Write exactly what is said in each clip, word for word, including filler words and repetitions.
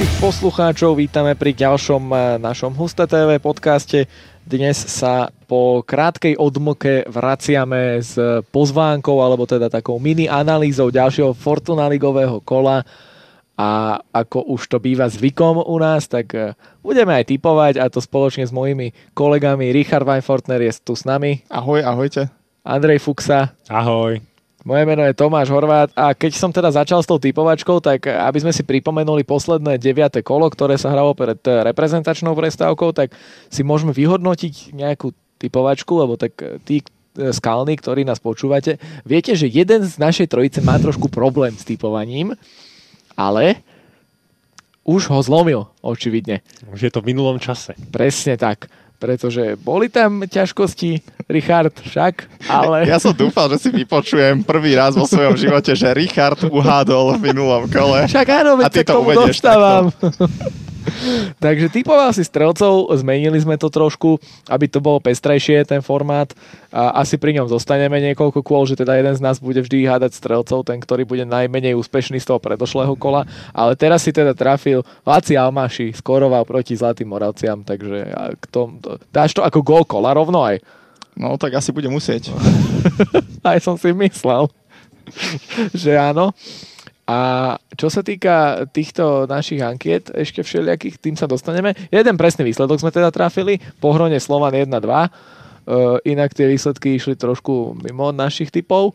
našich poslucháčov vítame pri ďalšom našom HUSTE té vé podcaste. Dnes sa po krátkej odmlke vraciame s pozvánkou, alebo teda takou mini analýzou ďalšieho Fortuna ligového kola. A ako už to býva zvykom u nás, tak budeme aj tipovať, a to spoločne s mojimi kolegami. Richard Weinfortner je tu s nami. Ahoj, ahojte. Andrej Fuxa. Ahoj. Moje meno je Tomáš Horvát, a keď som teda začal s tou typovačkou, tak aby sme si pripomenuli posledné deviate kolo, ktoré sa hralo pred reprezentačnou prestávkou, tak si môžeme vyhodnotiť nejakú typovačku, lebo tak tí skalní, ktorí nás počúvate, viete, že jeden z našej trojice má trošku problém s typovaním, ale už ho zlomil, očividne. Už je to v minulom čase. Presne tak. Pretože boli tam ťažkosti, Richard, však, ale... Ja som dúfal, že si vypočujem prvý raz vo svojom živote, že Richard uhádol v minulom kole. Však áno, veď sa k tomu dostávam. Takže typoval si strelcov, zmenili sme to trošku, aby to bolo pestrejšie, ten formát. A asi pri ňom zostaneme niekoľko kôl, že teda jeden z nás bude vždy hádať strelcov, ten, ktorý bude najmenej úspešný z toho predošlého kola. Ale teraz si teda trafil Laci Almáši, skoroval proti Zlatým Moravciam, takže k tomu, dáš to ako gól kola rovno aj? No, tak asi bude musieť. Aj som si myslel, že áno. A čo sa týka týchto našich ankiet, ešte všelijakých, tým sa dostaneme. Jeden presný výsledok sme teda trafili, Pohronie Slovan jedna dva. Uh, inak tie výsledky išli trošku mimo našich typov,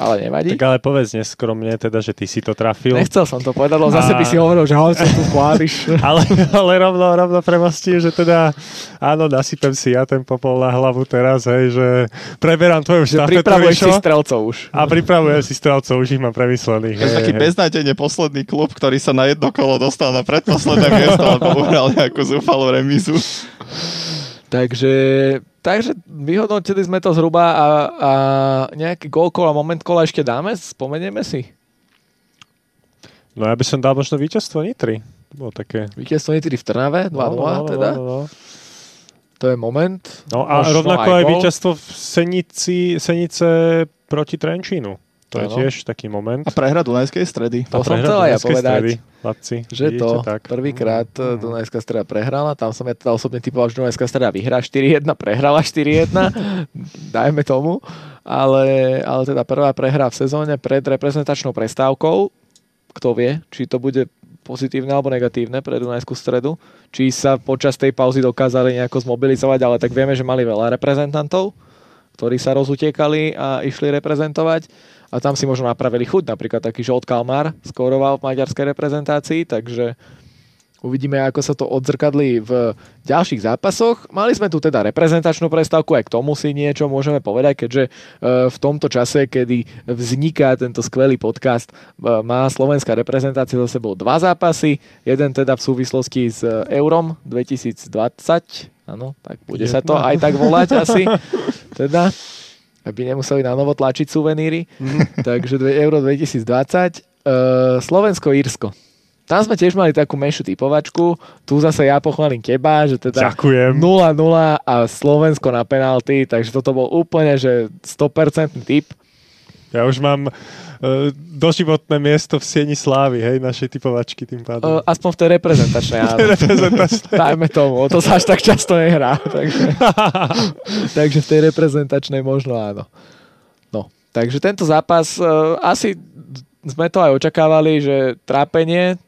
ale nevadí. Tak ale povedz neskromne teda, že ty si to trafil. Nechcel som to povedať, lebo zase by si hovoril, že ho som tu chváliš. ale, ale rovno, rovno premostím, že teda áno, nasypem si ja ten popol na hlavu teraz, hej, že preberám tvoju štafetu. Pripravuješ si strelcov už. A pripravujem si strelcov, už ich mám premyslených. Je taký beznádejne posledný klub, ktorý sa na jedno kolo dostal na predposledné miesto, lebo uhral nejakú zúfalú remízu. Takže... Takže vyhodnotili sme to zhruba a, a nejaký gól kola, moment kola ešte dáme, spomenieme si. No ja by som dal možno víťazstvo Nitry. Bolo také. Víťazstvo Nitry v Trnave, dva nula no, no, no, teda. No, no, no. To je moment. No a možno rovnako aj, aj víťazstvo v Senici, Senice proti Trenčínu. To ano. Je tiež taký moment. A prehra Dunajskej Stredy. To som chcel aj ja povedať, Laci, že to tak. Prvýkrát mm. Dunajská Streda prehrala. Tam som ja teda osobne typoval, že Dunajská Streda vyhrá štyri jedna, prehrala štyri jedna. Dajme tomu. Ale, ale teda prvá prehra v sezóne pred reprezentačnou prestávkou. Kto vie, či to bude pozitívne alebo negatívne pre Dunajskú Stredu. Či sa počas tej pauzy dokázali nejako zmobilizovať, ale tak vieme, že mali veľa reprezentantov, ktorí sa rozutiekali a išli reprezentovať. A tam si možno napravili chuť, napríklad taký Žolt Kalmar skóroval v maďarskej reprezentácii, takže uvidíme, ako sa to odzrkadlí v ďalších zápasoch. Mali sme tu teda reprezentačnú prestávku, aj k tomu si niečo môžeme povedať, keďže v tomto čase, kedy vzniká tento skvelý podcast, má slovenská reprezentácia za sebou dva zápasy, jeden teda v súvislosti s Eurom dvetisícdvadsať, áno, tak bude sa to aj tak volať asi, teda... aby nemuseli na novo tlačiť suveníry. Mm. Takže Euro dvetisícdvadsať. Uh, Slovensko, Írsko. Tam sme tiež mali takú menšiu typovačku. Tu zase ja pochválim teba, že teda ďakujem. nula nula a Slovensko na penalty, takže toto bol úplne že sto percent typ. Ja už mám uh, doživotné miesto v sieni slávy, hej, našej typovačky tým pádom. Uh, aspoň v tej reprezentačnej, áno. reprezentačnej. Dajme tomu, to sa až tak často nehrá. Takže, takže v tej reprezentačnej možno áno. No, takže tento zápas, uh, asi sme to aj očakávali, že trápenie,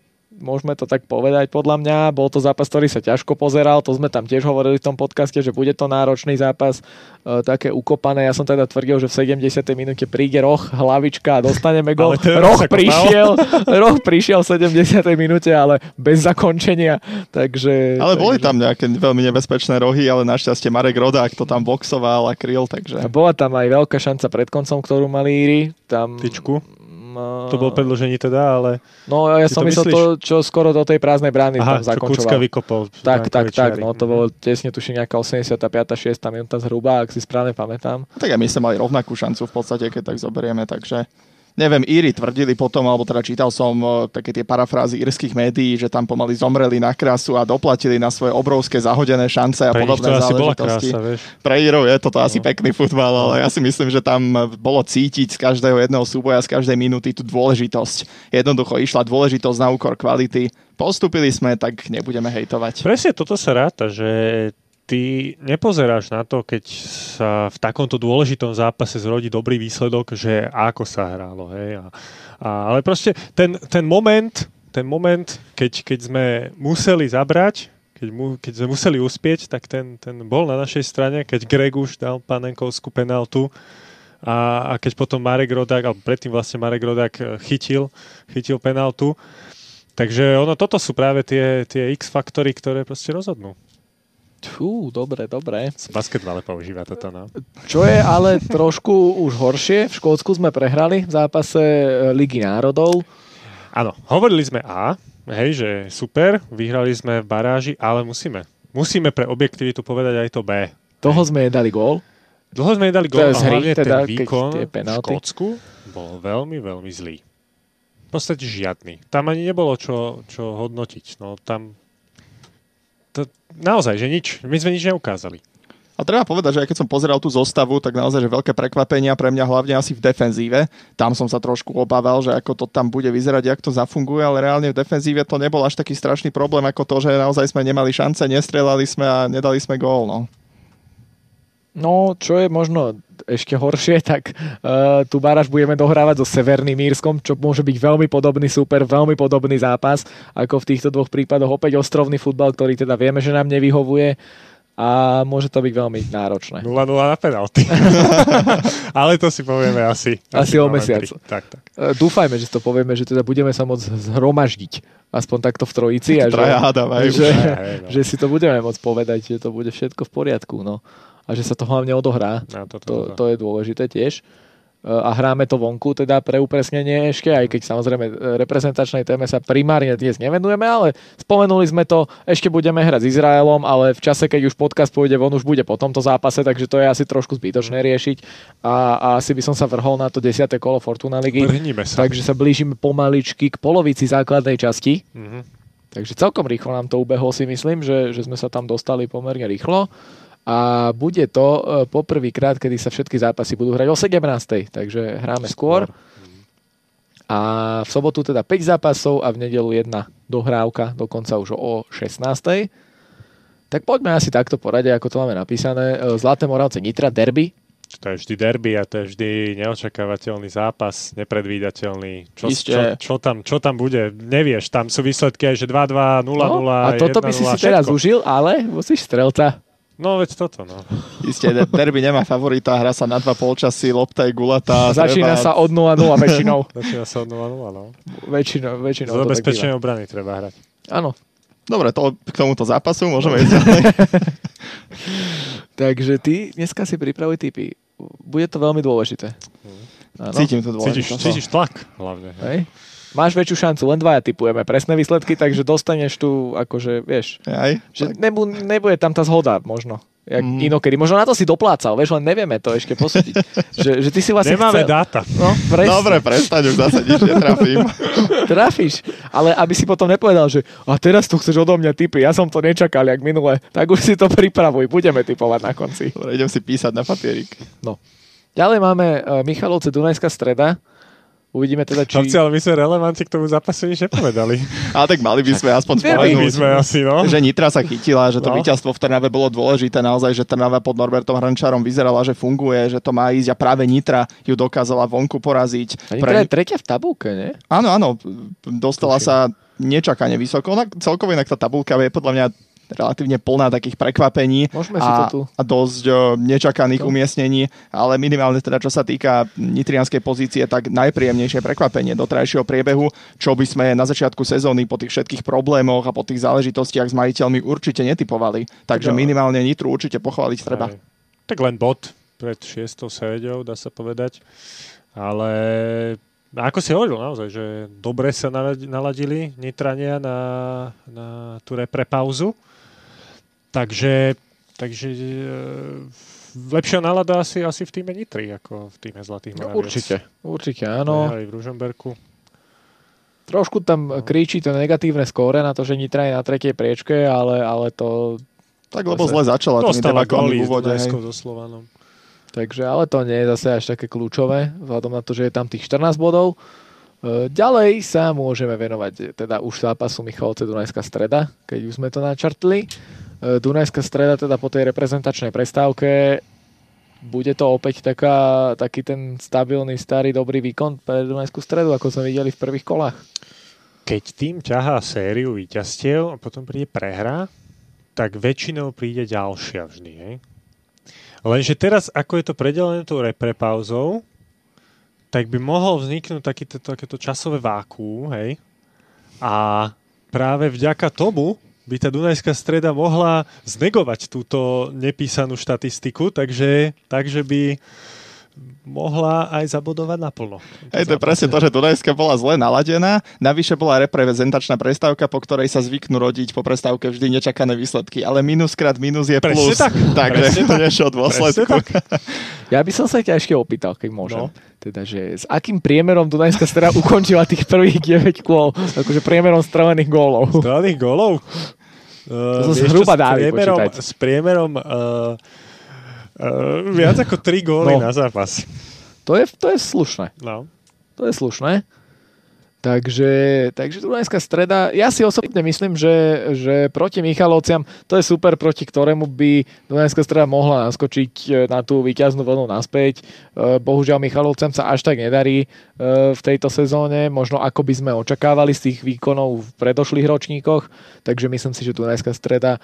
môžeme to tak povedať podľa mňa, bol to zápas, ktorý sa ťažko pozeral, to sme tam tiež hovorili v tom podcaste, že bude to náročný zápas, uh, také ukopané. Ja som teda tvrdil, že v sedemdesiatej minúte príde roh, hlavička a dostaneme gól. Roh prišiel, roh prišiel v sedemdesiatej minúte, ale bez zakončenia. Takže, ale boli takže... tam nejaké veľmi nebezpečné rohy, ale našťastie Marek Rodák to tam boxoval a kryl. Takže... A bola tam aj veľká šanca pred koncom, ktorú mali Jíri. Tam... Tyčku. To bol predĺženie teda, ale... No ja som myslel to, čo skoro do tej prázdnej brány aha, tam zakončoval. Aha, čo Kucka vykopol. Tak, tak, tak, no to bolo tesne tuším nejaká osemdesiatpäť šesť minúta zhruba, ak si správne pamätám. Tak a my sme mali rovnakú šancu v podstate, keď tak zoberieme, takže... neviem, Íri tvrdili potom, alebo teda čítal som uh, také tie parafrázy írskych médií, že tam pomaly zomreli na krásu a doplatili na svoje obrovské zahodené šance a pre podobné to záležitosti. Asi bola krása, pre Írov je toto no. asi pekný futbal, ale ja si myslím, že tam bolo cítiť z každého jedného súboja, z každej minúty tú dôležitosť. Jednoducho išla dôležitosť na úkor kvality. Postúpili sme, tak nebudeme hejtovať. Presne toto sa ráta, že ty nepozeráš na to, keď sa v takomto dôležitom zápase zrodí dobrý výsledok, že ako sa hrálo. Hej? A, a, ale proste ten, ten moment, ten moment keď, keď sme museli zabrať, keď, mu, keď sme museli uspieť, tak ten, ten bol na našej strane, keď Greguš dal panenkovskú penáltu a, a keď potom Marek Rodák, alebo predtým vlastne Marek Rodák chytil, chytil penáltu. Takže ono, toto sú práve tie, tie X-faktory, ktoré proste rozhodnú. Fú, dobre, dobre. V basketbale používa toto, no. Čo je ale trošku už horšie, v Škótsku sme prehrali v zápase Ligy národov. Áno, hovorili sme A, hej, že super, vyhrali sme v baráži, ale musíme. Musíme pre objektivitu povedať aj to B. Toho sme nedali gól. Dlho sme nedali gól a hlavne teda, ten výkon v Škótsku bol veľmi, veľmi zlý. V podstate žiadny. Tam ani nebolo čo, čo hodnotiť. No tam to, naozaj, že nič. My sme nič neukázali. A treba povedať, že aj keď som pozeral tú zostavu, tak naozaj, že veľké prekvapenia pre mňa hlavne asi v defenzíve. Tam som sa trošku obával, že ako to tam bude vyzerať, jak to zafunguje, ale reálne v defenzíve to nebol až taký strašný problém ako to, že naozaj sme nemali šance, nestrelali sme a nedali sme gól. No. No, čo je možno ešte horšie, tak uh, tu baráž budeme dohrávať so Severným Írskom, čo môže byť veľmi podobný súper, veľmi podobný zápas, ako v týchto dvoch prípadoch. Opäť ostrovný futbal, ktorý teda vieme, že nám nevyhovuje a môže to byť veľmi náročné. nula nula na penalty. Ale to si povieme asi. Asi, asi o mesiac. Tak, tak. Uh, dúfajme, že to povieme, že teda budeme sa môcť zhromaždiť. Aspoň takto v trojici. A že, dávaj, že, aj, no. že si to budeme môcť povedať, že to bude všetko v poriadku, no. A že sa to hlavne odohrá. No, to, to, to, to je dôležité tiež. A hráme to vonku, teda pre upresnenie ešte, aj keď samozrejme reprezentačnej téme sa primárne dnes nevenujeme, ale spomenuli sme to, ešte budeme hrať s Izraelom, ale v čase, keď už podcast pôjde von, už bude po tomto zápase, takže to je asi trošku zbytočné riešiť. A, a asi by som sa vrhol na to desiate kolo Fortuna Ligy. Vrhnime sa. Takže sa blížime pomaličky k polovici základnej časti. Mm-hmm. Takže celkom rýchlo nám to ubehlo, si myslím, že, že sme sa tam dostali pomerne rýchlo. A bude to poprvýkrát, kedy sa všetky zápasy budú hrať o sedemnástej. Takže hráme skôr. A v sobotu teda päť zápasov a v nedeľu jedna dohrávka, dokonca už o šestnástej. Tak poďme asi takto porade, ako to máme napísané. Zlaté Moravce, Nitra, derby. To je vždy derby a to je vždy neočakávateľný zápas, nepredvídateľný. Čo, čo, čo, tam, čo tam bude, nevieš. Tam sú výsledky aj, že dva dva, nula nula, no, a toto by si si teraz užil, ale musíš strelca. No, veď toto, no. Isté, derby nemá favorita, hra sa na dva polčasy, lopta je gulatá. Začína treba... sa od nula nula väčšinou. Začína sa od nula nula, no. Väčšinou, väčšinou. Z bezpečnej obrany treba hrať. Áno. Dobre, to, k tomuto zápasu môžeme ísť. Takže ty dneska si pripravuj tipy. Bude to veľmi dôležité. Ano. Cítim to dôležité. Cítiš, cítiš tlak hlavne. Hej? Máš väčšiu šancu, len dvaja tipujeme presné výsledky, takže dostaneš tu, akože, vieš, aj, že nebu, nebude tam tá zhoda, možno, jak mm. inokedy. Možno na to si doplácal, vieš, len nevieme to ešte posúdiť. že, že ty si vlastne nemáme chcel. Dáta. No, presne. Dobre, prestaň, už zase nič netrafím. Trafíš, ale aby si potom nepovedal, že a teraz tu chceš odo mňa tipy, ja som to nečakal, jak minule, tak už si to pripravuj, budeme tipovať na konci. Dobre, idem si písať na papierik. No. Ďalej máme Michalovce, Dunajská Streda. Uvidíme teda, či... Chlapci, ale my sme relevantní k tomu zápasu nič nepovedali. Ale tak mali by sme aspoň spomenúť, no? Že Nitra sa chytila, že to no. víťazstvo v Trnave bolo dôležité. Naozaj, že Trnava pod Norbertom Hrančárom vyzerala, že funguje, že to má ísť a práve Nitra ju dokázala vonku poraziť. A Nitra Pre... je tretia v tabulke, nie? Áno, áno. Dostala Tuším. sa nečakane vysoko. Ona, celkovo inak tá tabulka je podľa mňa relatívne plná takých prekvapení a, a dosť o, nečakaných to. umiestnení, ale minimálne teda čo sa týka nitrianskej pozície, tak najpríjemnejšie prekvapenie doterajšieho priebehu, čo by sme na začiatku sezóny po tých všetkých problémoch a po tých záležitostiach s majiteľmi určite netipovali. Takže no. minimálne Nitru určite pochváliť Aj. treba. Tak len bod pred šiestou Sereďou, dá sa povedať. Ale ako si hovoril naozaj, že dobre sa naladili Nitrania na, na tú repre pauzu. Takže Takže lepšia nálada asi, asi v týme Nitry, ako v týme Zlatých Moraviec. No, určite, určite áno. Aj v Ružomberku. Trošku tam no. kričí to negatívne skóre na to, že Nitra je na tretej priečke, ale, ale to... Tak lebo zle začala. Dostala góly v Dunajsku so Slovanom. Takže, ale to nie je zase až také kľúčové, vzhľadom na to, že je tam tých štrnásť bodov. Ďalej sa môžeme venovať teda už zápasu Michalovce Dunajská Streda, keď už sme to načrtli. Dunajská Streda teda po tej reprezentačnej prestávke, bude to opäť taká, taký ten stabilný, starý, dobrý výkon pre Dunajskú Stredu, ako sme videli v prvých kolách. Keď tým ťahá sériu víťazstiev a potom príde prehra, tak väčšinou príde ďalšia vždy, hej? Lenže teraz, ako je to predelené tou reprepauzou, tak by mohol vzniknúť takéto, takéto časové vákuum, hej? A práve vďaka tomu by tá Dunajská Streda mohla znegovať túto nepísanú štatistiku, takže, takže by mohla aj zabodovať naplno. Hej, to je presne to, že Dunajská bola zle naladená, navyše bola reprezentačná prestávka, po ktorej sa zvyknú rodiť po prestávke vždy nečakané výsledky, ale minus krát minus je plus. Presne tak. Takže to nešlo dôsledku. Ja by som sa ťa ešte opýtal, keď môžem. No. Teda, že s akým priemerom Dunajská Streda ukončila tých prvých deväť kôl? Akože priemerom strelených gólov. Strelených gólov? Uh, to som zhruba dali počítať. S priemerom uh, uh, viac ako tri góly no. na zápas. To je, to je slušné. No. To je slušné. Takže, takže Dunajská Streda, ja si osobitne myslím, že, že proti Michalovciam to je super, proti ktorému by Dunajská Streda mohla naskočiť na tú víťaznú vlnu naspäť. Bohužiaľ Michalovciam sa až tak nedarí v tejto sezóne, možno ako by sme očakávali z tých výkonov v predošlých ročníkoch, takže myslím si, že Dunajská Streda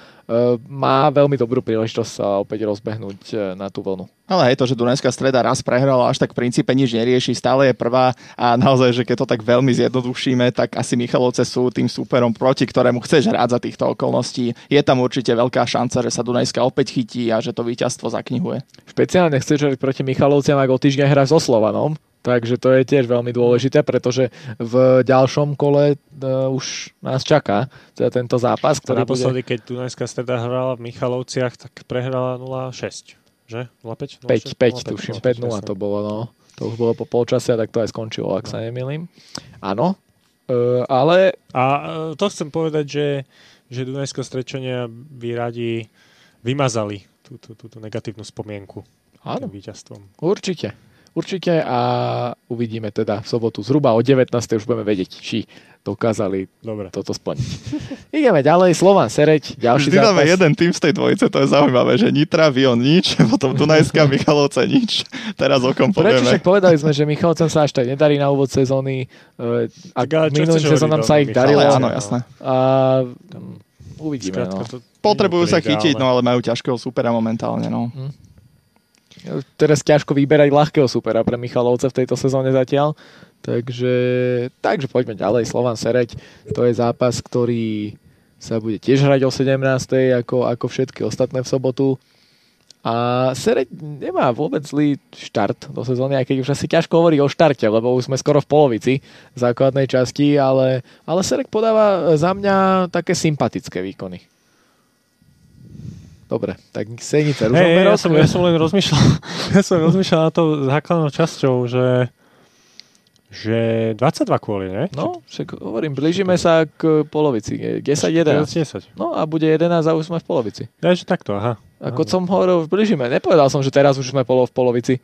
má veľmi dobrú príležitosť sa opäť rozbehnúť na tú vlnu. Ale hej, to, že Dunajská Streda raz prehrala, až tak v princípe nič nerieši, stále je prvá a naozaj, že keď to tak veľmi zjednodušíme, tak asi Michalovce sú tým súperom, proti ktorému chceš hrať za týchto okolností. Je tam určite veľká šanca, že sa Dunajská opäť chytí a že to víťazstvo zaknihuje. Špeciálne chceš hrať proti Michalovciam, ak o týždeň hráš so Slovanom, takže to je tiež veľmi dôležité, pretože v ďalšom kole uh, už nás čaká teda tento zápas, ktorý naposledy, bude... keď Dunajská Streda hrala v Michalovciach, tak prehrala nula šesť. Že? nula päť? päť päť, tuším. päť nula to bolo, no. To už bolo po polčase, tak to aj skončilo, ak no. sa nemýlim. Áno, e, ale... A e, to chcem povedať, že, že Dunajské Strečania by radi vymazali túto, túto negatívnu spomienku tým víťazstvom. Určite, určite a uvidíme teda v sobotu. Zhruba o devätnástej už budeme vedieť, či dokázali dobre toto splniť. Ideme ďalej, Slovan Sereď, ďalší zápas. Vždy dáme jeden tým z tej dvojice, to je zaujímavé, že Nitra, Vion nič, potom Dunajská, Michalovce nič. Teraz okomponujeme. Prečo však povedali sme, že Michalovcem sa až tak nedarí na úvod sezóny a minulým sezónom sa ich darilo. Ale áno, jasné. A uvidíme. No. Potrebujú sa chytiť, no ale majú ťažkého supera momentálne. No. Hm. Teraz ťažko vyberať ľahkého supera pre Michalovce v tejto sezóne zatiaľ. Takže, takže poďme ďalej. Slovan Sereď, to je zápas, ktorý sa bude tiež hrať o sedemnástej ako, ako všetky ostatné v sobotu. A Sereď nemá vôbec zlý štart do sezóny, aj keď už asi ťažko hovorí o štarte, lebo už sme skoro v polovici základnej časti, ale, ale Sereď podáva za mňa také sympatické výkony. Dobre, tak Senica. Hey, ja, som, ja som len rozmýšľal, ja som rozmýšľal na to základnou časťou, že že dvadsaťdva kvôli, ne? No, však hovorím, blížime sa k polovici. desať jedenásť. No a bude jedenásť a už sme v polovici. Takže takto, aha. Ako aha. som hovoril, blížime. Nepovedal som, že teraz už sme polo v polovici.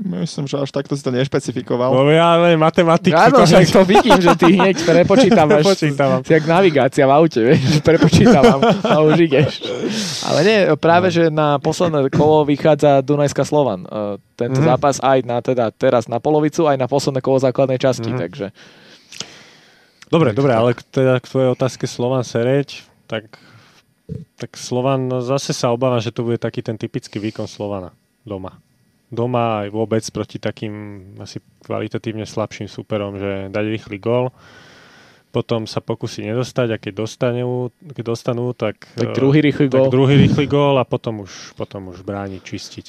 Myslím, že až takto si to nešpecifikoval. No ja len matematiku. Áno, však to vidím, že ty hneď prepočítavaš. Prepočítavam. Si jak navigácia v aute, vieš, prepočítavam a už ideš. Ale nie, práve, no. že na posledné kolo vychádza Dunajská Slovan. Tento mm-hmm. zápas aj na teda teraz na polovicu, aj na posledné kolo základnej časti, mm-hmm. takže... Dobre, takže dobre, tak. Ale teda k tvojej otázke Slovan Sereď, tak, tak Slovan, zase sa obávam, že to bude taký ten typický výkon Slovana doma. Doma aj vôbec proti takým asi kvalitatívne slabším súperom, že dať rýchly gól, potom sa pokusí nedostať a keď dostanú, keď dostanú tak, tak druhý rýchly gól a potom už, potom už brániť, čistiť.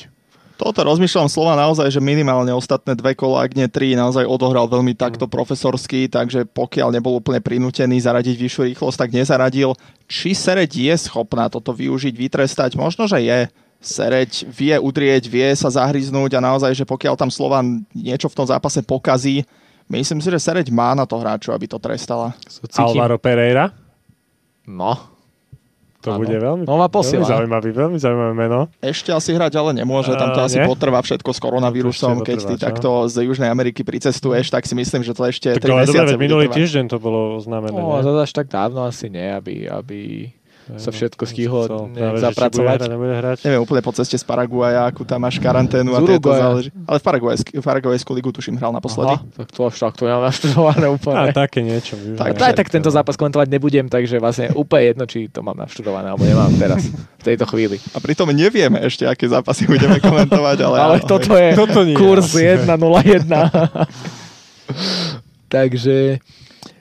Toto rozmýšľam, Slovan naozaj, že minimálne ostatné dve kola, ak nie tri, naozaj odohral veľmi takto profesorsky, takže pokiaľ nebol úplne prinútený zaradiť vyššiu rýchlosť, tak nezaradil. Či Sereď je schopná toto využiť, vytrestať? Možno, že je. Sereď vie udrieť, vie sa zahryznúť a naozaj, že pokiaľ tam Slovan niečo v tom zápase pokazí, myslím si, že Sereď má na to hráčov, aby to trestala. Alvaro Pereira? No... To ano. Bude veľmi, Nová veľmi zaujímavý, veľmi zaujímavé meno. Ešte asi hrať, ale nemôže, tam to uh, asi nie? Potrvá všetko s koronavírusom, keď potrvá, ty čo? Takto z Južnej Ameriky pricestuješ, tak si myslím, že to ešte tak, tri mesiace bude minulý trvať. Týždeň to bolo oznámené. No, to až tak dávno asi nie, aby, aby sa všetko stihlo zapracovať. Hrať, Neviem, úplne po ceste z Paraguaja, akú tam máš karanténu a tieto záleží. Ale v Paraguajskú Paraguajskú ligu tuším hral naposledy. Aha, tak to až tak to nemám naštudované úplne. A také niečo. Tak, aj tak tento zápas komentovať nebudem, takže vlastne úplne jedno, či to mám naštudované, alebo nemám teraz, v tejto chvíli. A pritom nevieme ešte, aké zápasy budeme komentovať, ale... ale áno, toto je toto kurz jeden nula jeden. Takže...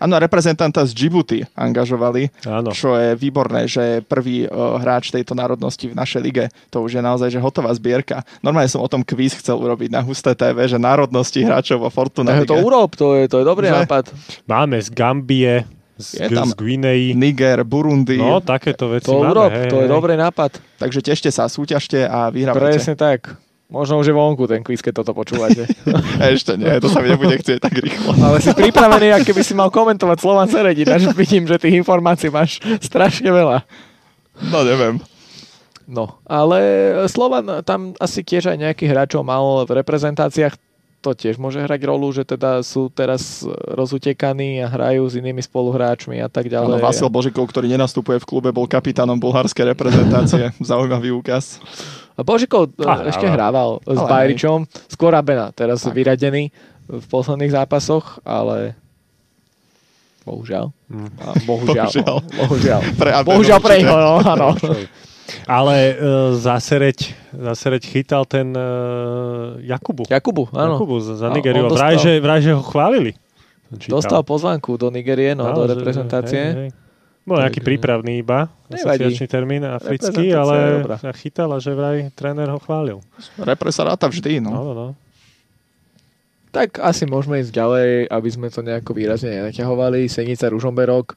Áno, reprezentanta z Džibuti angažovali, áno. Čo je výborné, že prvý uh, hráč tejto národnosti v našej lige, to už je naozaj že hotová zbierka. Normálne som o tom kvíz chcel urobiť na HUSTE té vé, že národnosti hráčov vo Fortuna Lige. To urob, to je, to je dobrý že? Nápad. Máme z Gambie, z, z Guinei, Niger, Burundi. No, takéto veci to máme. To urob, hej, to je hej. Dobrý nápad. Takže tešte sa, súťažte a vyhrávate. Presne tak. Možno už je vonku ten kvíz, keď toto počúvate. Ešte nie, to sa mi nebude chcieť tak rýchlo. Ale si pripravený, ak keby si mal komentovať Slovan Sereď, takže vidím, že tých informácií máš strašne veľa. No neviem. No, ale Slovan tam asi tiež aj nejakých hráčov mal v reprezentáciách. To tiež môže hrať rolu, že teda sú teraz rozutekaní a hrajú s inými spoluhráčmi a tak ďalej. Áno, Vasil Božikov, ktorý nenastupuje v klube, bol kapitánom bulharskej reprezentácie. Zaujímavý úkaz. Božikov ah, ešte ale. Hrával s ale Bajričom, skôr Abena, teraz tak. Vyradený v posledných zápasoch, ale bohužiaľ. Mm. A bohužiaľ. Bohužiaľ. No, bohužiaľ. Pre Abenu, bohužiaľ pre iho, no, áno. Ale e, za Sereď, za Sereď chytal ten e, Jakubu. Jakubu, áno. Jakubu za Nigeriu. Vraj, že, vraj, že ho chválili. Čítal. Dostal pozvánku do Nigérie, no, do reprezentácie. Hej, hej. Bol nejaký prípravný iba, asociačný termín africký, ale chytal a že vraj tréner ho chválil. Repre sa ráta vždy, no. No, no. Tak asi môžeme ísť ďalej, aby sme to nejako výrazne nenaťahovali. Senica Ružomberok,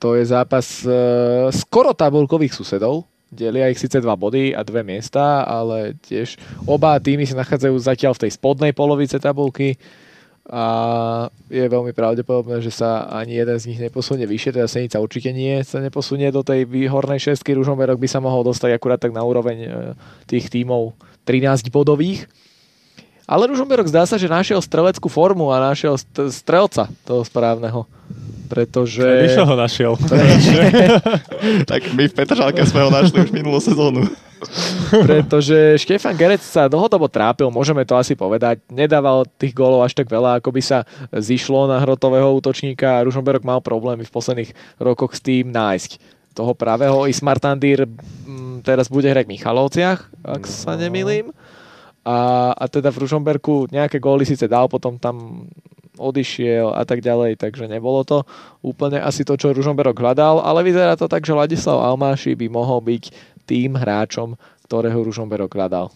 to je zápas uh, skoro tabuľkových susedov. Delia ich síce dva body a dve miesta, ale tiež oba týmy sa nachádzajú zatiaľ v tej spodnej polovice tabuľky. A je veľmi pravdepodobné, že sa ani jeden z nich neposunie vyššie, teda Senica určite nie sa neposunie do tej hornej šestky, Ružomberok by sa mohol dostať akurát tak na úroveň tých tímov trinásť bodových. Ale Ružomberok zdá sa, že našiel streleckú formu a našiel strelca toho správneho. Pretože... Vyšlo ho našiel. Tak my v Petržalke sme ho našli už minulú sezónu. Pretože Štefán Gerec sa dlhodobo trápil, môžeme to asi povedať. Nedával tých gólov až tak veľa, ako by sa zišlo na hrotového útočníka. Ružomberok mal problémy v posledných rokoch s tým nájsť toho pravého. Ismar Tandír teraz bude hrať v Michalovciach, ak sa nemýlim. A, a teda v Ružomberku nejaké góly síce dal, potom tam... odišiel a tak ďalej, takže nebolo to úplne asi to, čo Ružomberok hľadal, ale vyzerá to tak, že Ladislav Almáši by mohol byť tým hráčom, ktorého Ružomberok hľadal.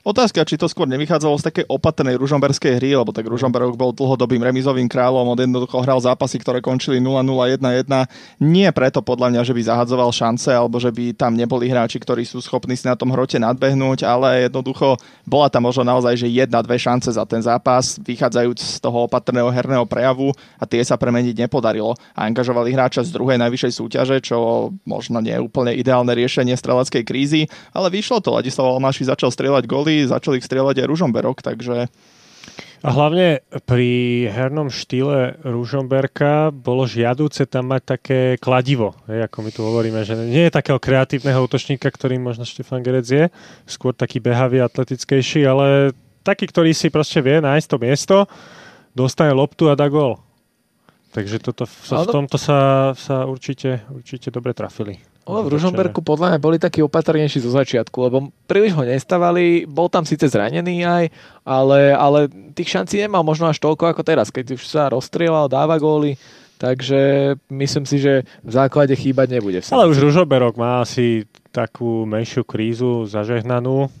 Otázka, či to skôr nevychádzalo z takej opatrnej ružomberskej hry, lebo tak Ružomberok bol dlhodobým remizovým kráľom, on jednoducho hral zápasy, ktoré končili nula nula, jeden jeden. Nie preto podľa mňa, že by zahadzoval šance, alebo že by tam neboli hráči, ktorí sú schopní si na tom hrote nadbehnúť, ale jednoducho bola tam možno naozaj, že jedna, dve šance za ten zápas, vychádzajúc z toho opatrného herného prejavu a tie sa premeniť nepodarilo. A angažovali hráča z druhej najvyššej súťaže, čo možno nie je úplne ideálne riešenie streleckej krízy, ale vyšlo to. Ladislav Almáši začal strieľať góly, začali ich strieľať aj Ružomberok, takže... A hlavne pri hernom štýle Ružomberka bolo žiaduce tam mať také kladivo, hej, ako my tu hovoríme, že nie je takého kreatívneho útočníka, ktorým možno Štefán Gerec je, skôr taký behavý, atletickejší, ale taký, ktorý si proste vie nájsť to miesto, dostane loptu a dá gól. Takže toto, v tomto sa, sa určite, určite dobre trafili. O, v Ružomberku podľa mňa boli takí opatrnejší zo začiatku, lebo príliš ho nestávali, bol tam síce zranený aj, ale, ale tých šancí nemal možno až toľko ako teraz, keď už sa rozstrieľal, dáva góly, takže myslím si, že v základe chýbať nebude. Ale už Ružomberok má asi takú menšiu krízu zažehnanú,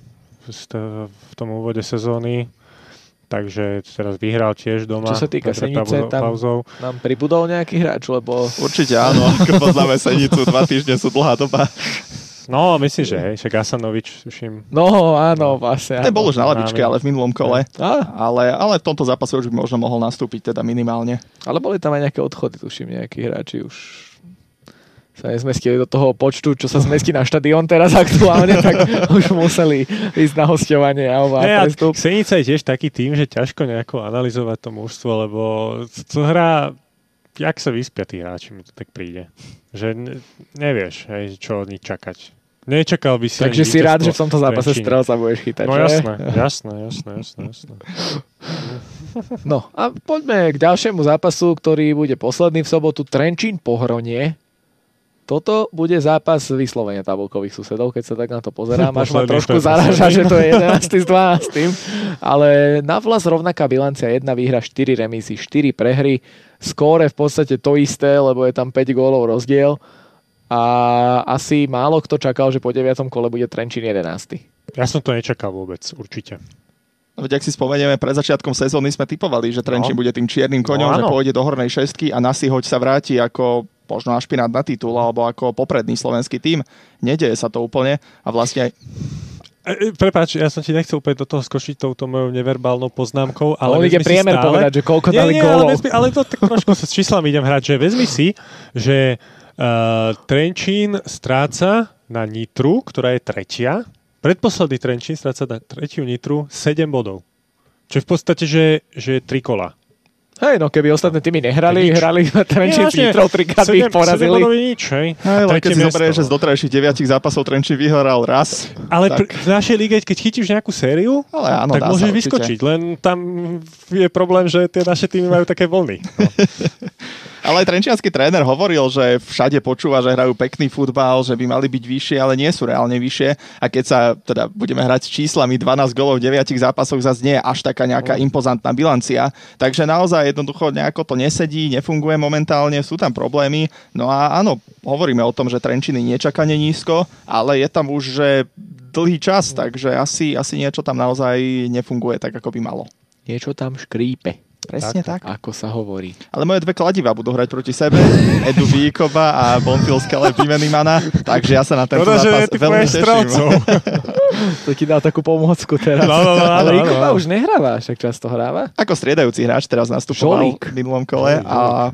v tom úvode sezóny. Takže teraz vyhral tiež doma. Čo sa týka Senice, tam pauzou. Nám pribudol nejaký hráč, lebo... Určite áno, ako poznáme Senicu, dva týždne sú dlhá doba. No, myslím, že hej, však Asanovič, tuším. No, áno, vlastne. Ten bol už na lavičke, ale v minulom kole. Ale, ale v tomto zápase už by možno mohol nastúpiť, teda minimálne. Ale boli tam aj nejaké odchody, tuším, nejakí hráči už... sa nezmestili do toho počtu, čo sa zmestí na štadión teraz aktuálne, tak už museli ísť na hosťovanie a prestup. Senica je tiež taký tým, že ťažko nejako analyzovať to mužstvo, lebo to hrá, jak sa vyspia tí hráči, mi to tak príde. Že nevieš, hej, čo od nich čakať. Nečakal by si... Takže si rád, že v tomto zápase strel sa budeš chytať, no, že? No jasné, jasné, jasné, jasné, jasné. No a poďme k ďalšiemu zápasu, ktorý bude posledný v sobotu. Trenčín Pohronie. Toto bude zápas vyslovene tabulkových susedov, keď sa tak na to pozerám. Až ma trošku zaráža, že to je jedenásty s dvanástym Ale na vlas rovnaká bilancia. Jedna výhra, štyri remízy, štyri prehry. Skóre v podstate to isté, lebo je tam päť gólov rozdiel. A asi málo kto čakal, že po deviatom kole bude Trenčín jedenásty Ja som to nečakal vôbec, určite. Veď ak si spomenieme, pred začiatkom sezóny sme tipovali, že Trenčín no. bude tým čiernym koňom, no, že pôjde do hornej šestky a nasihoď sa vráti ako... možno na špinát na titul, alebo ako popredný slovenský tím. Nedeje sa to úplne a vlastne aj... Prepáč, ja som ti nechcel úplne do toho skočiť touto mojou neverbálnou poznámkou, ale... On ide priemer stále... povedať, že koľko dali gólov. Ale, ale to tak trošku s číslami idem hrať, že vezmi si, že uh, Trenčín stráca na Nitru, ktorá je tretia. Predposledný Trenčín stráca na tretiu Nitru sedem bodov. Čo je v podstate, že, že je tri kola. Hej, no keby ostatné týmy nehrali, nič. Hrali Trenčín s Nitrou, trikrát by ich porazili. Nič, hej. Hej, ale keď si zoberieš, že z dotrajších deviatich zápasov Trenčín vyhral raz. Ale tak... pr- v našej lige, keď chytíš nejakú sériu, ale áno, tak môžeš sa, vyskočiť. Určite. Len tam je problém, že tie naše týmy majú také voľny. No. Ale aj trenčiansky tréner hovoril, že všade počúva, že hrajú pekný futbal, že by mali byť vyššie, ale nie sú reálne vyššie. A keď sa teda budeme hrať s číslami dvanásť gólov v deviatich zápasoch, zase nie je až taká nejaká impozantná bilancia. Takže naozaj jednoducho nejako to nesedí, nefunguje momentálne, sú tam problémy. No a áno, hovoríme o tom, že Trenčín je nečakane nízko, ale je tam už že dlhý čas, takže asi, asi niečo tam naozaj nefunguje tak, ako by malo. Niečo tam škrípe. Presne tak, tak. Ako sa hovorí. Ale moje dve kladiva budú hrať proti sebe. Edu Výjikova a Bonfilského Bimenimana. Takže ja sa na tento Toda, zápas veľmi teším. To ti dá takú pomôcku teraz. No, no, no, ale Výjikova no, no. už nehráva, však často hráva. Ako striedajúci hráč teraz nastupoval Žolík. V minulom kole a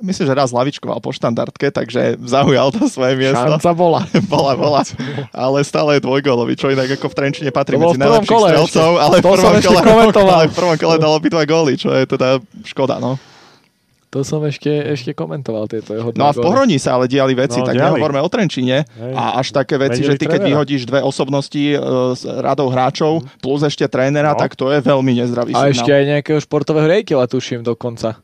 myslím, že raz lavičkoval po štandardke, takže zaujal to svoje miesto. Šanca bola. bola, bola. Ale stále je dvojgólový, čo inak ako v Trenčine patrí medzi najlepších strelcov, ale v prvom kole, ale v prvom kole dal obidva góly, čo je teda škoda, no. To som ešte, ešte komentoval tieto jeho dve. No a v Pohroní sa ale diali veci, no, tak nehovoríme o Trenčíne. Hej, a až také veci, že ty keď trénera. Vyhodíš dve osobnosti e, s radou hráčov plus ešte trénera, no. tak to je veľmi nezdravý signál. A ešte aj nejakého športového rejkila, tuším, dokonca.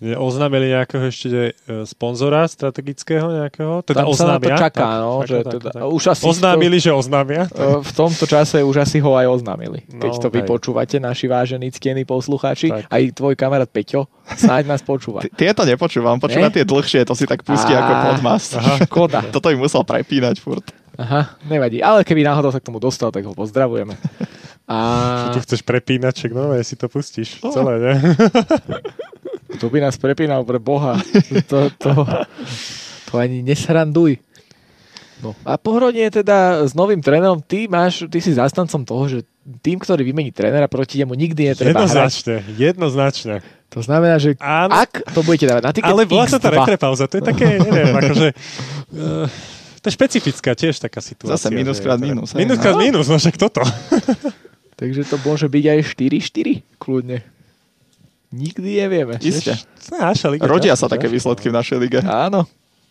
Oznámili nejakého ešte sponzora strategického nejakého? Teda tam oznámia, sa na to čaká, tak, no, tak, že tak, teda, tak, tak. Už asi oznámili, to, že oznámia. Tak. V tomto čase už asi ho aj oznámili. No, keď to vy počúvate, naši vážení ctení poslucháči, tak. Aj tvoj kamarát Peťo snáď nás počúva. Tieto nepočúvam, počúva tie dlhšie, to si tak pustí ako podmast. Škoda. Toto im musel prepínať furt. Aha, nevadí. Ale keby náhodou sa k tomu dostal, tak ho pozdravujeme. A... Čo tu chceš prepínať, čak nové, si to pustíš oh. celé, ne? Kto by nás prepínal pre Boha? To, to, to ani nesranduj. No. A Pohronie teda s novým trénerom, ty máš, ty si zástancom toho, že tým, ktorý vymení trénera, proti nemu nikdy netreba jednoznačne, hrať. Jednoznačne, jednoznačne. To znamená, že An... ak to budete dávať na tiket ale bola to tá reprepauza, to je také, neviem, akože... Uh... To je špecifická tiež taká situácia. Zase minus krát minus. Minus krát minus, no však toto. Takže to môže byť aj štyri štyri, kľudne. Nikdy nevieme. Isté. Rodia sa také výsledky v našej lige. Áno.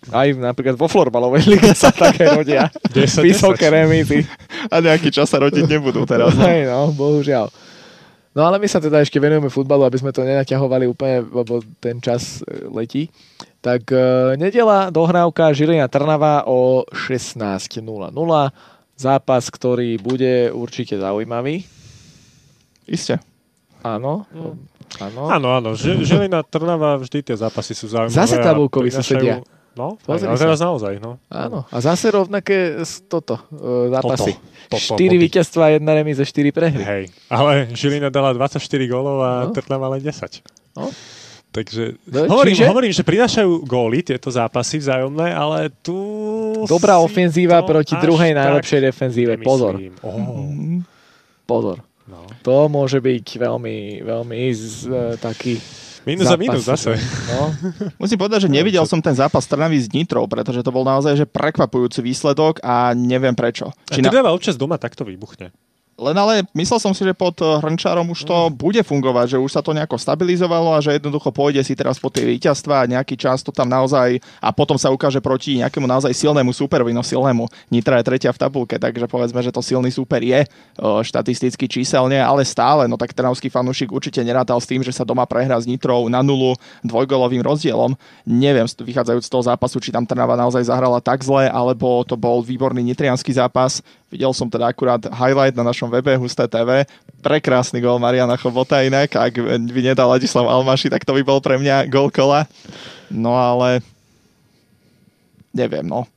Aj napríklad vo florbalovej lige sa také rodia. Vysoké remízy. A nejaký čas sa rodiť nebudú teraz. Hej, no, bohužiaľ. No ale my sa teda ešte venujeme futbalu, aby sme to nenaťahovali úplne, lebo ten čas letí. Tak e, nedeľa dohrávka Žilina Trnava o šestnástej nula nula. Zápas, ktorý bude určite zaujímavý. Isté. Áno. Mm. Áno, áno. Žilina Trnava, vždy tie zápasy sú zaujímavé. Zase tabulkovi sa sedia. No, aj, ale teraz naozaj, no. Áno, a zase rovnaké toto, zápasy. štyri víťazstva, jedna remíza, štyri prehry. Hej, ale Žilina dala dvadsaťštyri gólov a no. Trnava len desať. No. Takže no, hovorím, hovorím, že prinášajú góly tieto zápasy vzájomné, ale tu... Dobrá ofenzíva proti druhej najlepšej defenzíve. Pozor. Oh. Pozor. No. To môže byť veľmi, veľmi z, uh, taký... Minus zápas. A minus zase. No. Musím povedať, že nevidel som ten zápas Trnavy s Nitrou, pretože to bol naozaj že prekvapujúci výsledok a neviem prečo. Či na... Trnava občas doma takto vybuchne. Len ale myslel som si, že pod Hrnčárom už to mm. bude fungovať, že už sa to nejako stabilizovalo a že jednoducho pôjde si teraz po tie víťazstva a nejaký čas to tam naozaj a potom sa ukáže proti nejakému naozaj silnému súperovi, no silnému. Nitra je tretia v tabulke, takže povedzme, že to silný súper je štatisticky číselne, ale stále, no tak trnavský fanúšik určite nerátal s tým, že sa doma prehrá s Nitrou na nulu dvojgolovým rozdielom. Neviem, vychádzajúc z toho zápasu, či tam Trnava naozaj zahrala tak zle, alebo to bol výborný nitriansky zápas. Videl som teda akurát highlight na našom webe HUSTE té vé. Prekrásny gól Mariana Chobota inak. Ak by nedal Ladislav Almáši, tak to by bol pre mňa gól kola. No ale... Neviem, no.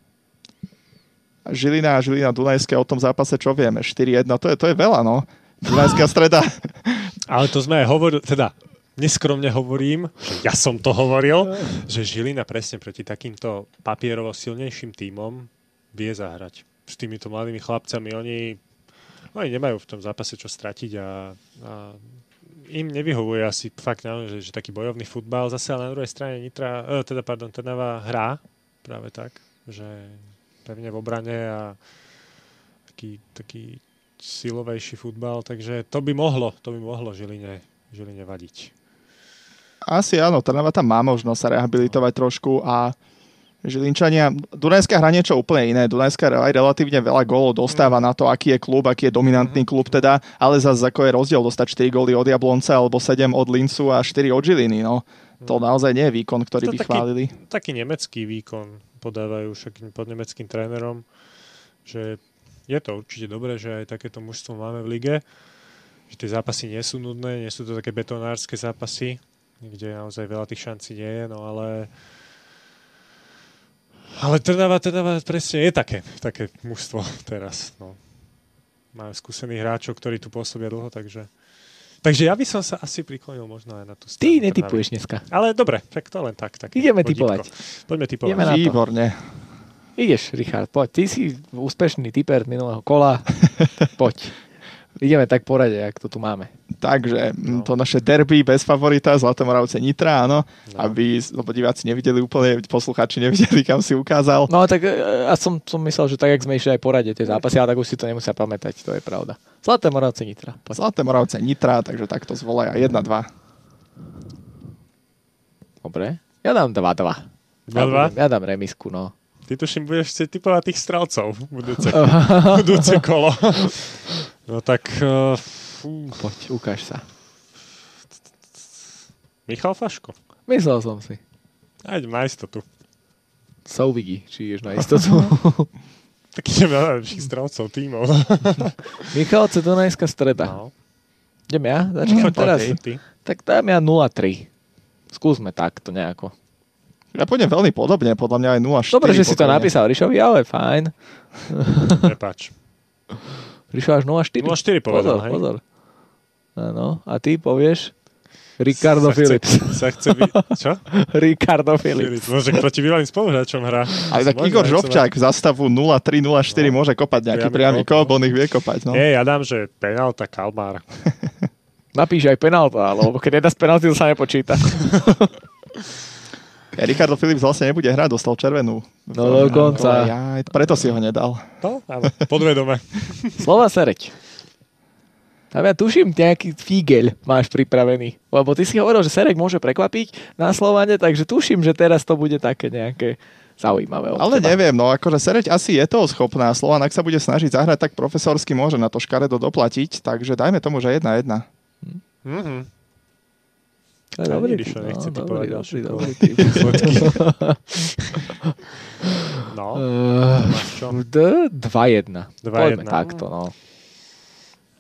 Žilina a Žilina Dunajské, o tom zápase čo vieme? štyri jedna, to je, to je veľa, no. Dunajská Streda. Ale to sme aj hovorili, teda... Neskromne hovorím, že ja som to hovoril, že Žilina presne proti takýmto papierovo silnejším tímom vie zahrať. S týmito mladými chlapcami, oni, oni nemajú v tom zápase čo stratiť a, a im nevyhovuje asi fakt, že, že taký bojovný futbal. Zase ale na druhej strane Nitra, teda pardon, Trnava hrá práve tak, že pevne v obrane a taký, taký silovejší futbal, takže to by mohlo, to by mohlo Žiline, Žiline vadiť. Asi áno, Trnava tam má možnosť sa rehabilitovať trošku a Žilinčania, Dunajská hra niečo úplne iné. Dunajská aj relatívne veľa gólov dostáva mm. na to, aký je klub, aký je dominantný klub teda, ale zase ako je rozdiel dostať štyri góly od Jablonca alebo sedem od Lincu a štyri od Žiliny, no. Mm. To naozaj nie je výkon, ktorý to by taký, chválili. Taký nemecký výkon podávajú však pod nemeckým trénerom, že je to určite dobré, že aj takéto mužstvo máme v lige, že tie zápasy nie sú nudné, nie sú to také betonárske zápasy, kde naozaj veľa tých šancí nie je, no ale Ale Trnava, Trnava presne je také, také mužstvo teraz. No. Majú skúsených hráčov, ktorí tu pôsobia dlho, takže... Takže ja by som sa asi priklonil možno aj na tú stranu. Ty netipuješ dneska. Ale dobre, tak to len tak. tak Ideme podípko. Tipovať. Poďme tipovať. Ideme na to. Výborne. Ideš, Richard, poď. Ty si úspešný tiper minulého kola. Poď. Ideme tak porade, jak to tu máme. Takže no. To naše derby bez favorita, Zlaté Moravce Nitra, áno. No. Aby diváci nevideli úplne, poslucháči nevideli, kam si ukázal. No tak ja som, som myslel, že tak, jak sme išli aj porade tie zápasy, ale tak už si to nemusia pamätať, to je pravda. Zlaté Moravce Nitra. Poď. Zlaté Moravce Nitra, takže takto zvolaj aj jedna dva. Dobre, ja dám dva dva. dva dva? Ja dám remisku, no. Ty tuším, budeš chcieť typovať tých strelcov budúce, budúce kolo. No tak... Uh... Fú. Poď, ukáž sa. Michal Faško. Myslel som si. Aď na istotu. Souvidí, či ješ na istotu. Tak ideme na najlepších strelcov tímov. Michalovce, Dunajská Streda. No. Idem ja? Začnem no, teraz. Ty. Tak dám ja nula tri. Skúsme takto nejako. Ja pôjdem veľmi podobne, podľa mňa aj nula štyri. Dobre, že si to napísal Rišovi, ale fajn. Prepáč. Rišo až nula štyri. nula štyri povedal, pozor, hej? Pozor. Áno, a ty povieš Ricardo sa Felix. Chce, sa chce byť, čo? Ricardo Felix. Môže proti bývalým spoluhráčom hrá. Ale tak Igor Žobčák v zastavu nula tri nula štyri no, môže kopať nejaký priamy kop, on ich vie kopať. No. Nie, ja dám, že penálta Kalmar. Napíš aj penálta, lebo keď nedáš penálty, to sa nepočíta. Ja, Ricardo Felix vlastne nebude hrať, dostal červenú. No dokonca. Ja, preto si ho nedal. No, ale podvedome. Slova Sereď. Tam ja tuším, nejaký fígeľ máš pripravený. Lebo ty si hovoril, že Serek môže prekvapiť na Slovane, takže tuším, že teraz to bude také nejaké zaujímavé. Ale teba. Neviem, no akože Sereď asi je toho schopná. Slovan, ak sa bude snažiť zahrať, tak profesorsky môže na to škaredo doplatiť, takže dajme tomu, že jedna jedna. Hm. Mhm. No, dobrý tým, no, nechce dobrý, dobrý, dobrý tým. No, uh, dva jedna. Poďme takto, no.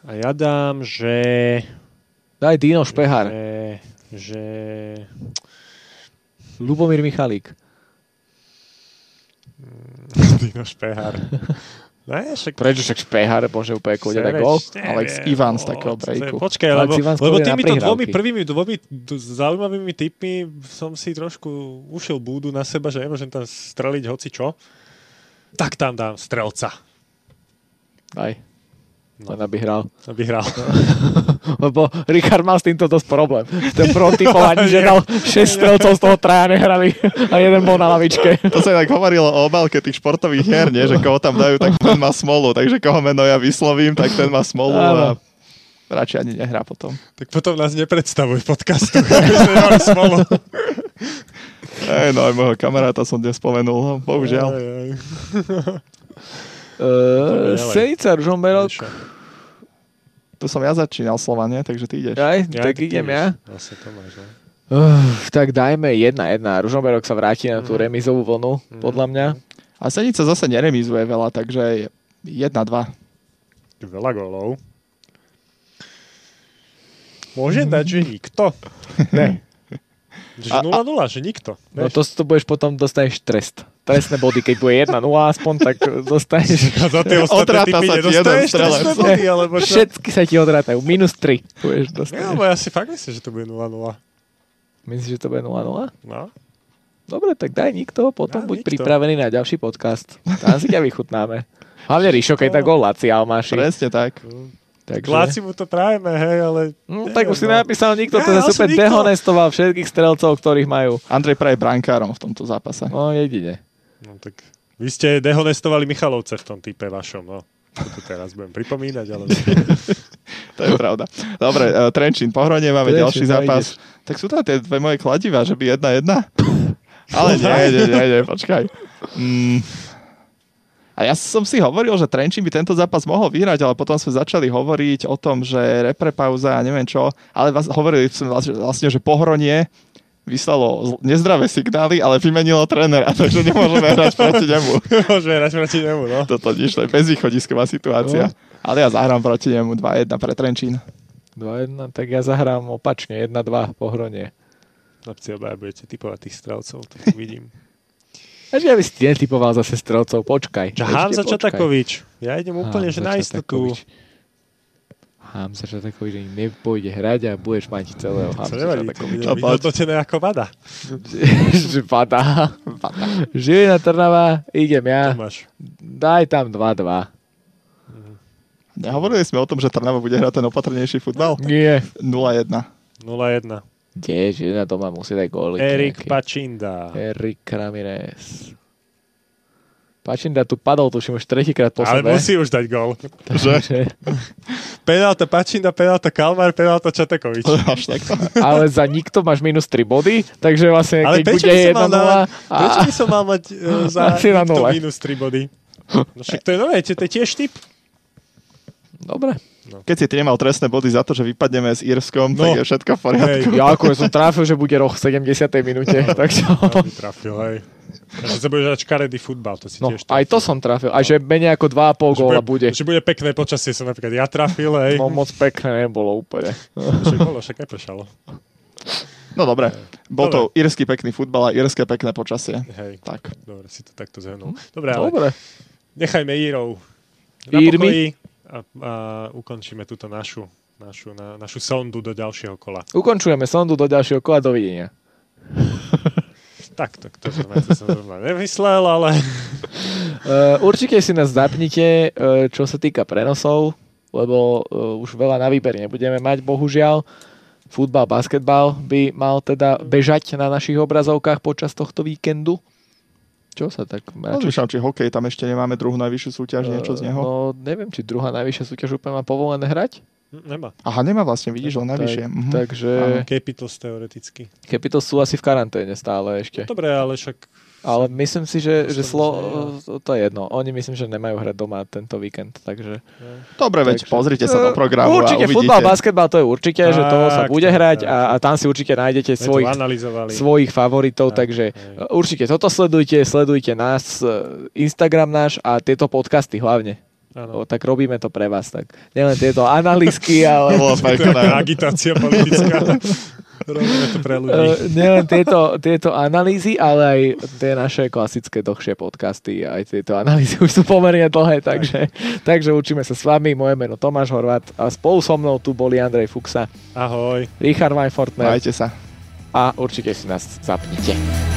A ja dám, že... Daj Dino Špehár. Že... že... Ľubomír Michalík. Dino Špehár. Ne, však... Prečo však Špehár, bože, úplne kľudia dá gól. Alex Ivan z takého breaku. Počkaj, lebo, lebo týmito dvomi prvými, dvomi zaujímavými typmi som si trošku ušiel búdu na seba, že nemôžem tam streliť hoci čo. Tak tam dám strelca. Aj. No. Len aby hral. Aby hral. Lebo Richard mal s týmto dosť problém. Ten protipovanie, že dal šesť strelcov, z toho traja nehrali a jeden bol na lavičke. To sa tak hovorilo o obálke tých športových hier, nie? Že koho tam dajú, tak ten má smolu. Takže koho meno ja vyslovím, tak ten má smolu a radšej ani nehrá potom. Tak potom nás nepredstavuj v podcastu, aby sme nemali smolu. Ej, no aj môjho kamaráta som dnes spomenul, bohužiaľ. Aj, aj. Uh, Senica, Ružomberok. To som ja začínal, Slovanie, takže ty ideš. Aj, ja, tak ty idem ty ja. Vlastne to máš, ne? Uh, tak dajme jedna jedna. Ružomberok sa vráti na tú remizovú vlnu, mm. podľa mňa. A Senica zase neremizuje veľa, takže jedna dva. Veľa golov. Môže dať, že nikto. Ne. Že nula nula, že nikto. No to, to budeš potom, dostaneš trest. Trestné body, keď bude jedna nula aspoň, tak dostaneš. A za tie ostatné typy nedostaneš trestné body, alebo čo? Všetky sa ti odrátajú. Minus tri. Ja, ale ja si fakt myslím, že to bude nula nula. Myslíš, že to bude nula nula? No. Dobre, tak daj nikto, potom ja, buď nikto. Pripravený na ďalší podcast. Tam si ťa vychutnáme. Hlavne Rišo, keď tak go Laci Almáši. Presne tak. Takže... Láci mu to prajeme, hej, ale... No, tak už si napísal nikto, ja, to sa super nikto. Dehonestoval všetkých strelcov, ktorých majú. Andrej praje brankárom v tomto zápase. No, jedine. No, tak vy ste dehonestovali Michalovce v tom type vašom, no. To tu teraz budem pripomínať, ale... To je pravda. Dobre, uh, Trenčín, Pohronie, máme Trenčín, ďalší zápas. Ideš. Tak sú tam tie dve moje kladiva, že by jedna jedna? Ale nie, nie, nie, nie, počkaj. Mm. A ja som si hovoril, že Trenčín by tento zápas mohol vyhrať, ale potom sme začali hovoriť o tom, že reprepauza a neviem čo, ale vás, hovorili sme vlastne, že Pohronie vyslalo nezdravé signály, ale vymenilo trénera, takže nemôžeme hrať proti nemu. Nemôžeme hrať proti nemu, no. Toto nič, to je bezvýchodisková situácia. No. Ale ja zahrám proti nemu dva jedna pre Trenčín. dva jedna, tak ja zahrám opačne, jedna dva Pohronie. Chlapci, obaja budete typovať tých strelcov, to uvidím. Až ja by si netipoval zase strelcov, počkaj. Hamza Čatakovič. Ja idem úplne, Hamza že na istotu. Hamza Čatakovič nepôjde hrať a budeš mať celého Hamza Čatakoviča. Vyhodnotené ako vada. Vada. Žilina, Trnava, idem ja. Tomáš. Daj tam dva dva. Mhm. Nehovorili sme o tom, že Trnava bude hrať ten opatrnejší futbal? Nie. nula jedna. nula jedna. Kde, Žilina doma musí dať góly. Erik Pačinda. Erik Ramirez. Pačinda tu padol, tuším už tretíkrát po sebe. Ale musí už dať gól. Takže... Penálta Pačinda, penálta Kalmar, penálta Čatakovič. Ale za nikto máš minus tri body, takže vlastne ale keď bude jedna nula... Na... A... Prečo by som mal mať uh, za nikto minus tri body? No však to je nové, to je tiež tip. Dobre. No. Keď si ty nemal trestné body za to, že vypadneme s Írskom, no. Tak je všetko v poriadku. Hej. Ja ako som trafil, že bude roh v sedemdesiatej minúte. Tak čo? Ja by trafil, hej. Že sa bude hrať škaredý futbal, to si no, tiež trafil. Aj to som trafil, aj že menej ako dva a pol góla bude. Že bude pekné počasie, som napríklad ja trafil, hej. No moc pekné nebolo úplne. Však bolo, však nepršalo. No dobre, bol dobre. To írsky pekný futbal a írske pekné počasie. Hej, tak. Dobre, si to takto zhrnul. Dobre, ale dobre. Nechajme Írov na pokoji. A, a ukončíme túto našu, našu, na, našu sondu do ďalšieho kola. Ukončujeme sondu do ďalšieho kola. Dovidenia. Tak, tak to som zrovna nemyslel, ale... Uh, určite si nás zapnite, uh, čo sa týka prenosov, lebo uh, už veľa na výber nebudeme mať, bohužiaľ. Futbal, basketbal by mal teda bežať na našich obrazovkách počas tohto víkendu. Čo sa tak... Rozmýšľam, či hokej, tam ešte nemáme druhú najvyššiu súťaž, uh, niečo z neho? No, neviem, či druhá najvyššia súťaž úplne má povolené hrať? Nemá. Aha, nemá vlastne, vidíš, on najvyššie. Tak, mhm. Takže... Áno, Capitals teoreticky. Capitals sú asi v karanténe stále ešte. No, dobre, ale však... Ale myslím si, že, že slo... to je jedno. Oni myslím, že nemajú hrať doma tento víkend, takže... Dobre, veď takže... pozrite sa do programu určite, a uvidíte. Určite, futbal, basketbal, to je určite, tak, že toho sa bude tak, hrať tak. A, a tam si určite nájdete svojich, svojich favoritov, tak, takže tak. Určite toto sledujte, sledujte nás, Instagram náš a tieto podcasty hlavne. Ano. O, tak robíme to pre vás, tak nielen tieto analýzky, ale... Bola agitácia politická. Robíme to pre ľudí. Uh, nielen tieto, tieto analýzy, ale aj tie naše klasické dlhšie podcasty, aj tieto analýzy už sú pomerne dlhé, takže, takže učíme sa s vami. Moje meno Tomáš Horvát a spolu so mnou tu boli Andrej Fuxa. Ahoj. Richard Weinfortner. Majte sa. A určite si nás zapnite.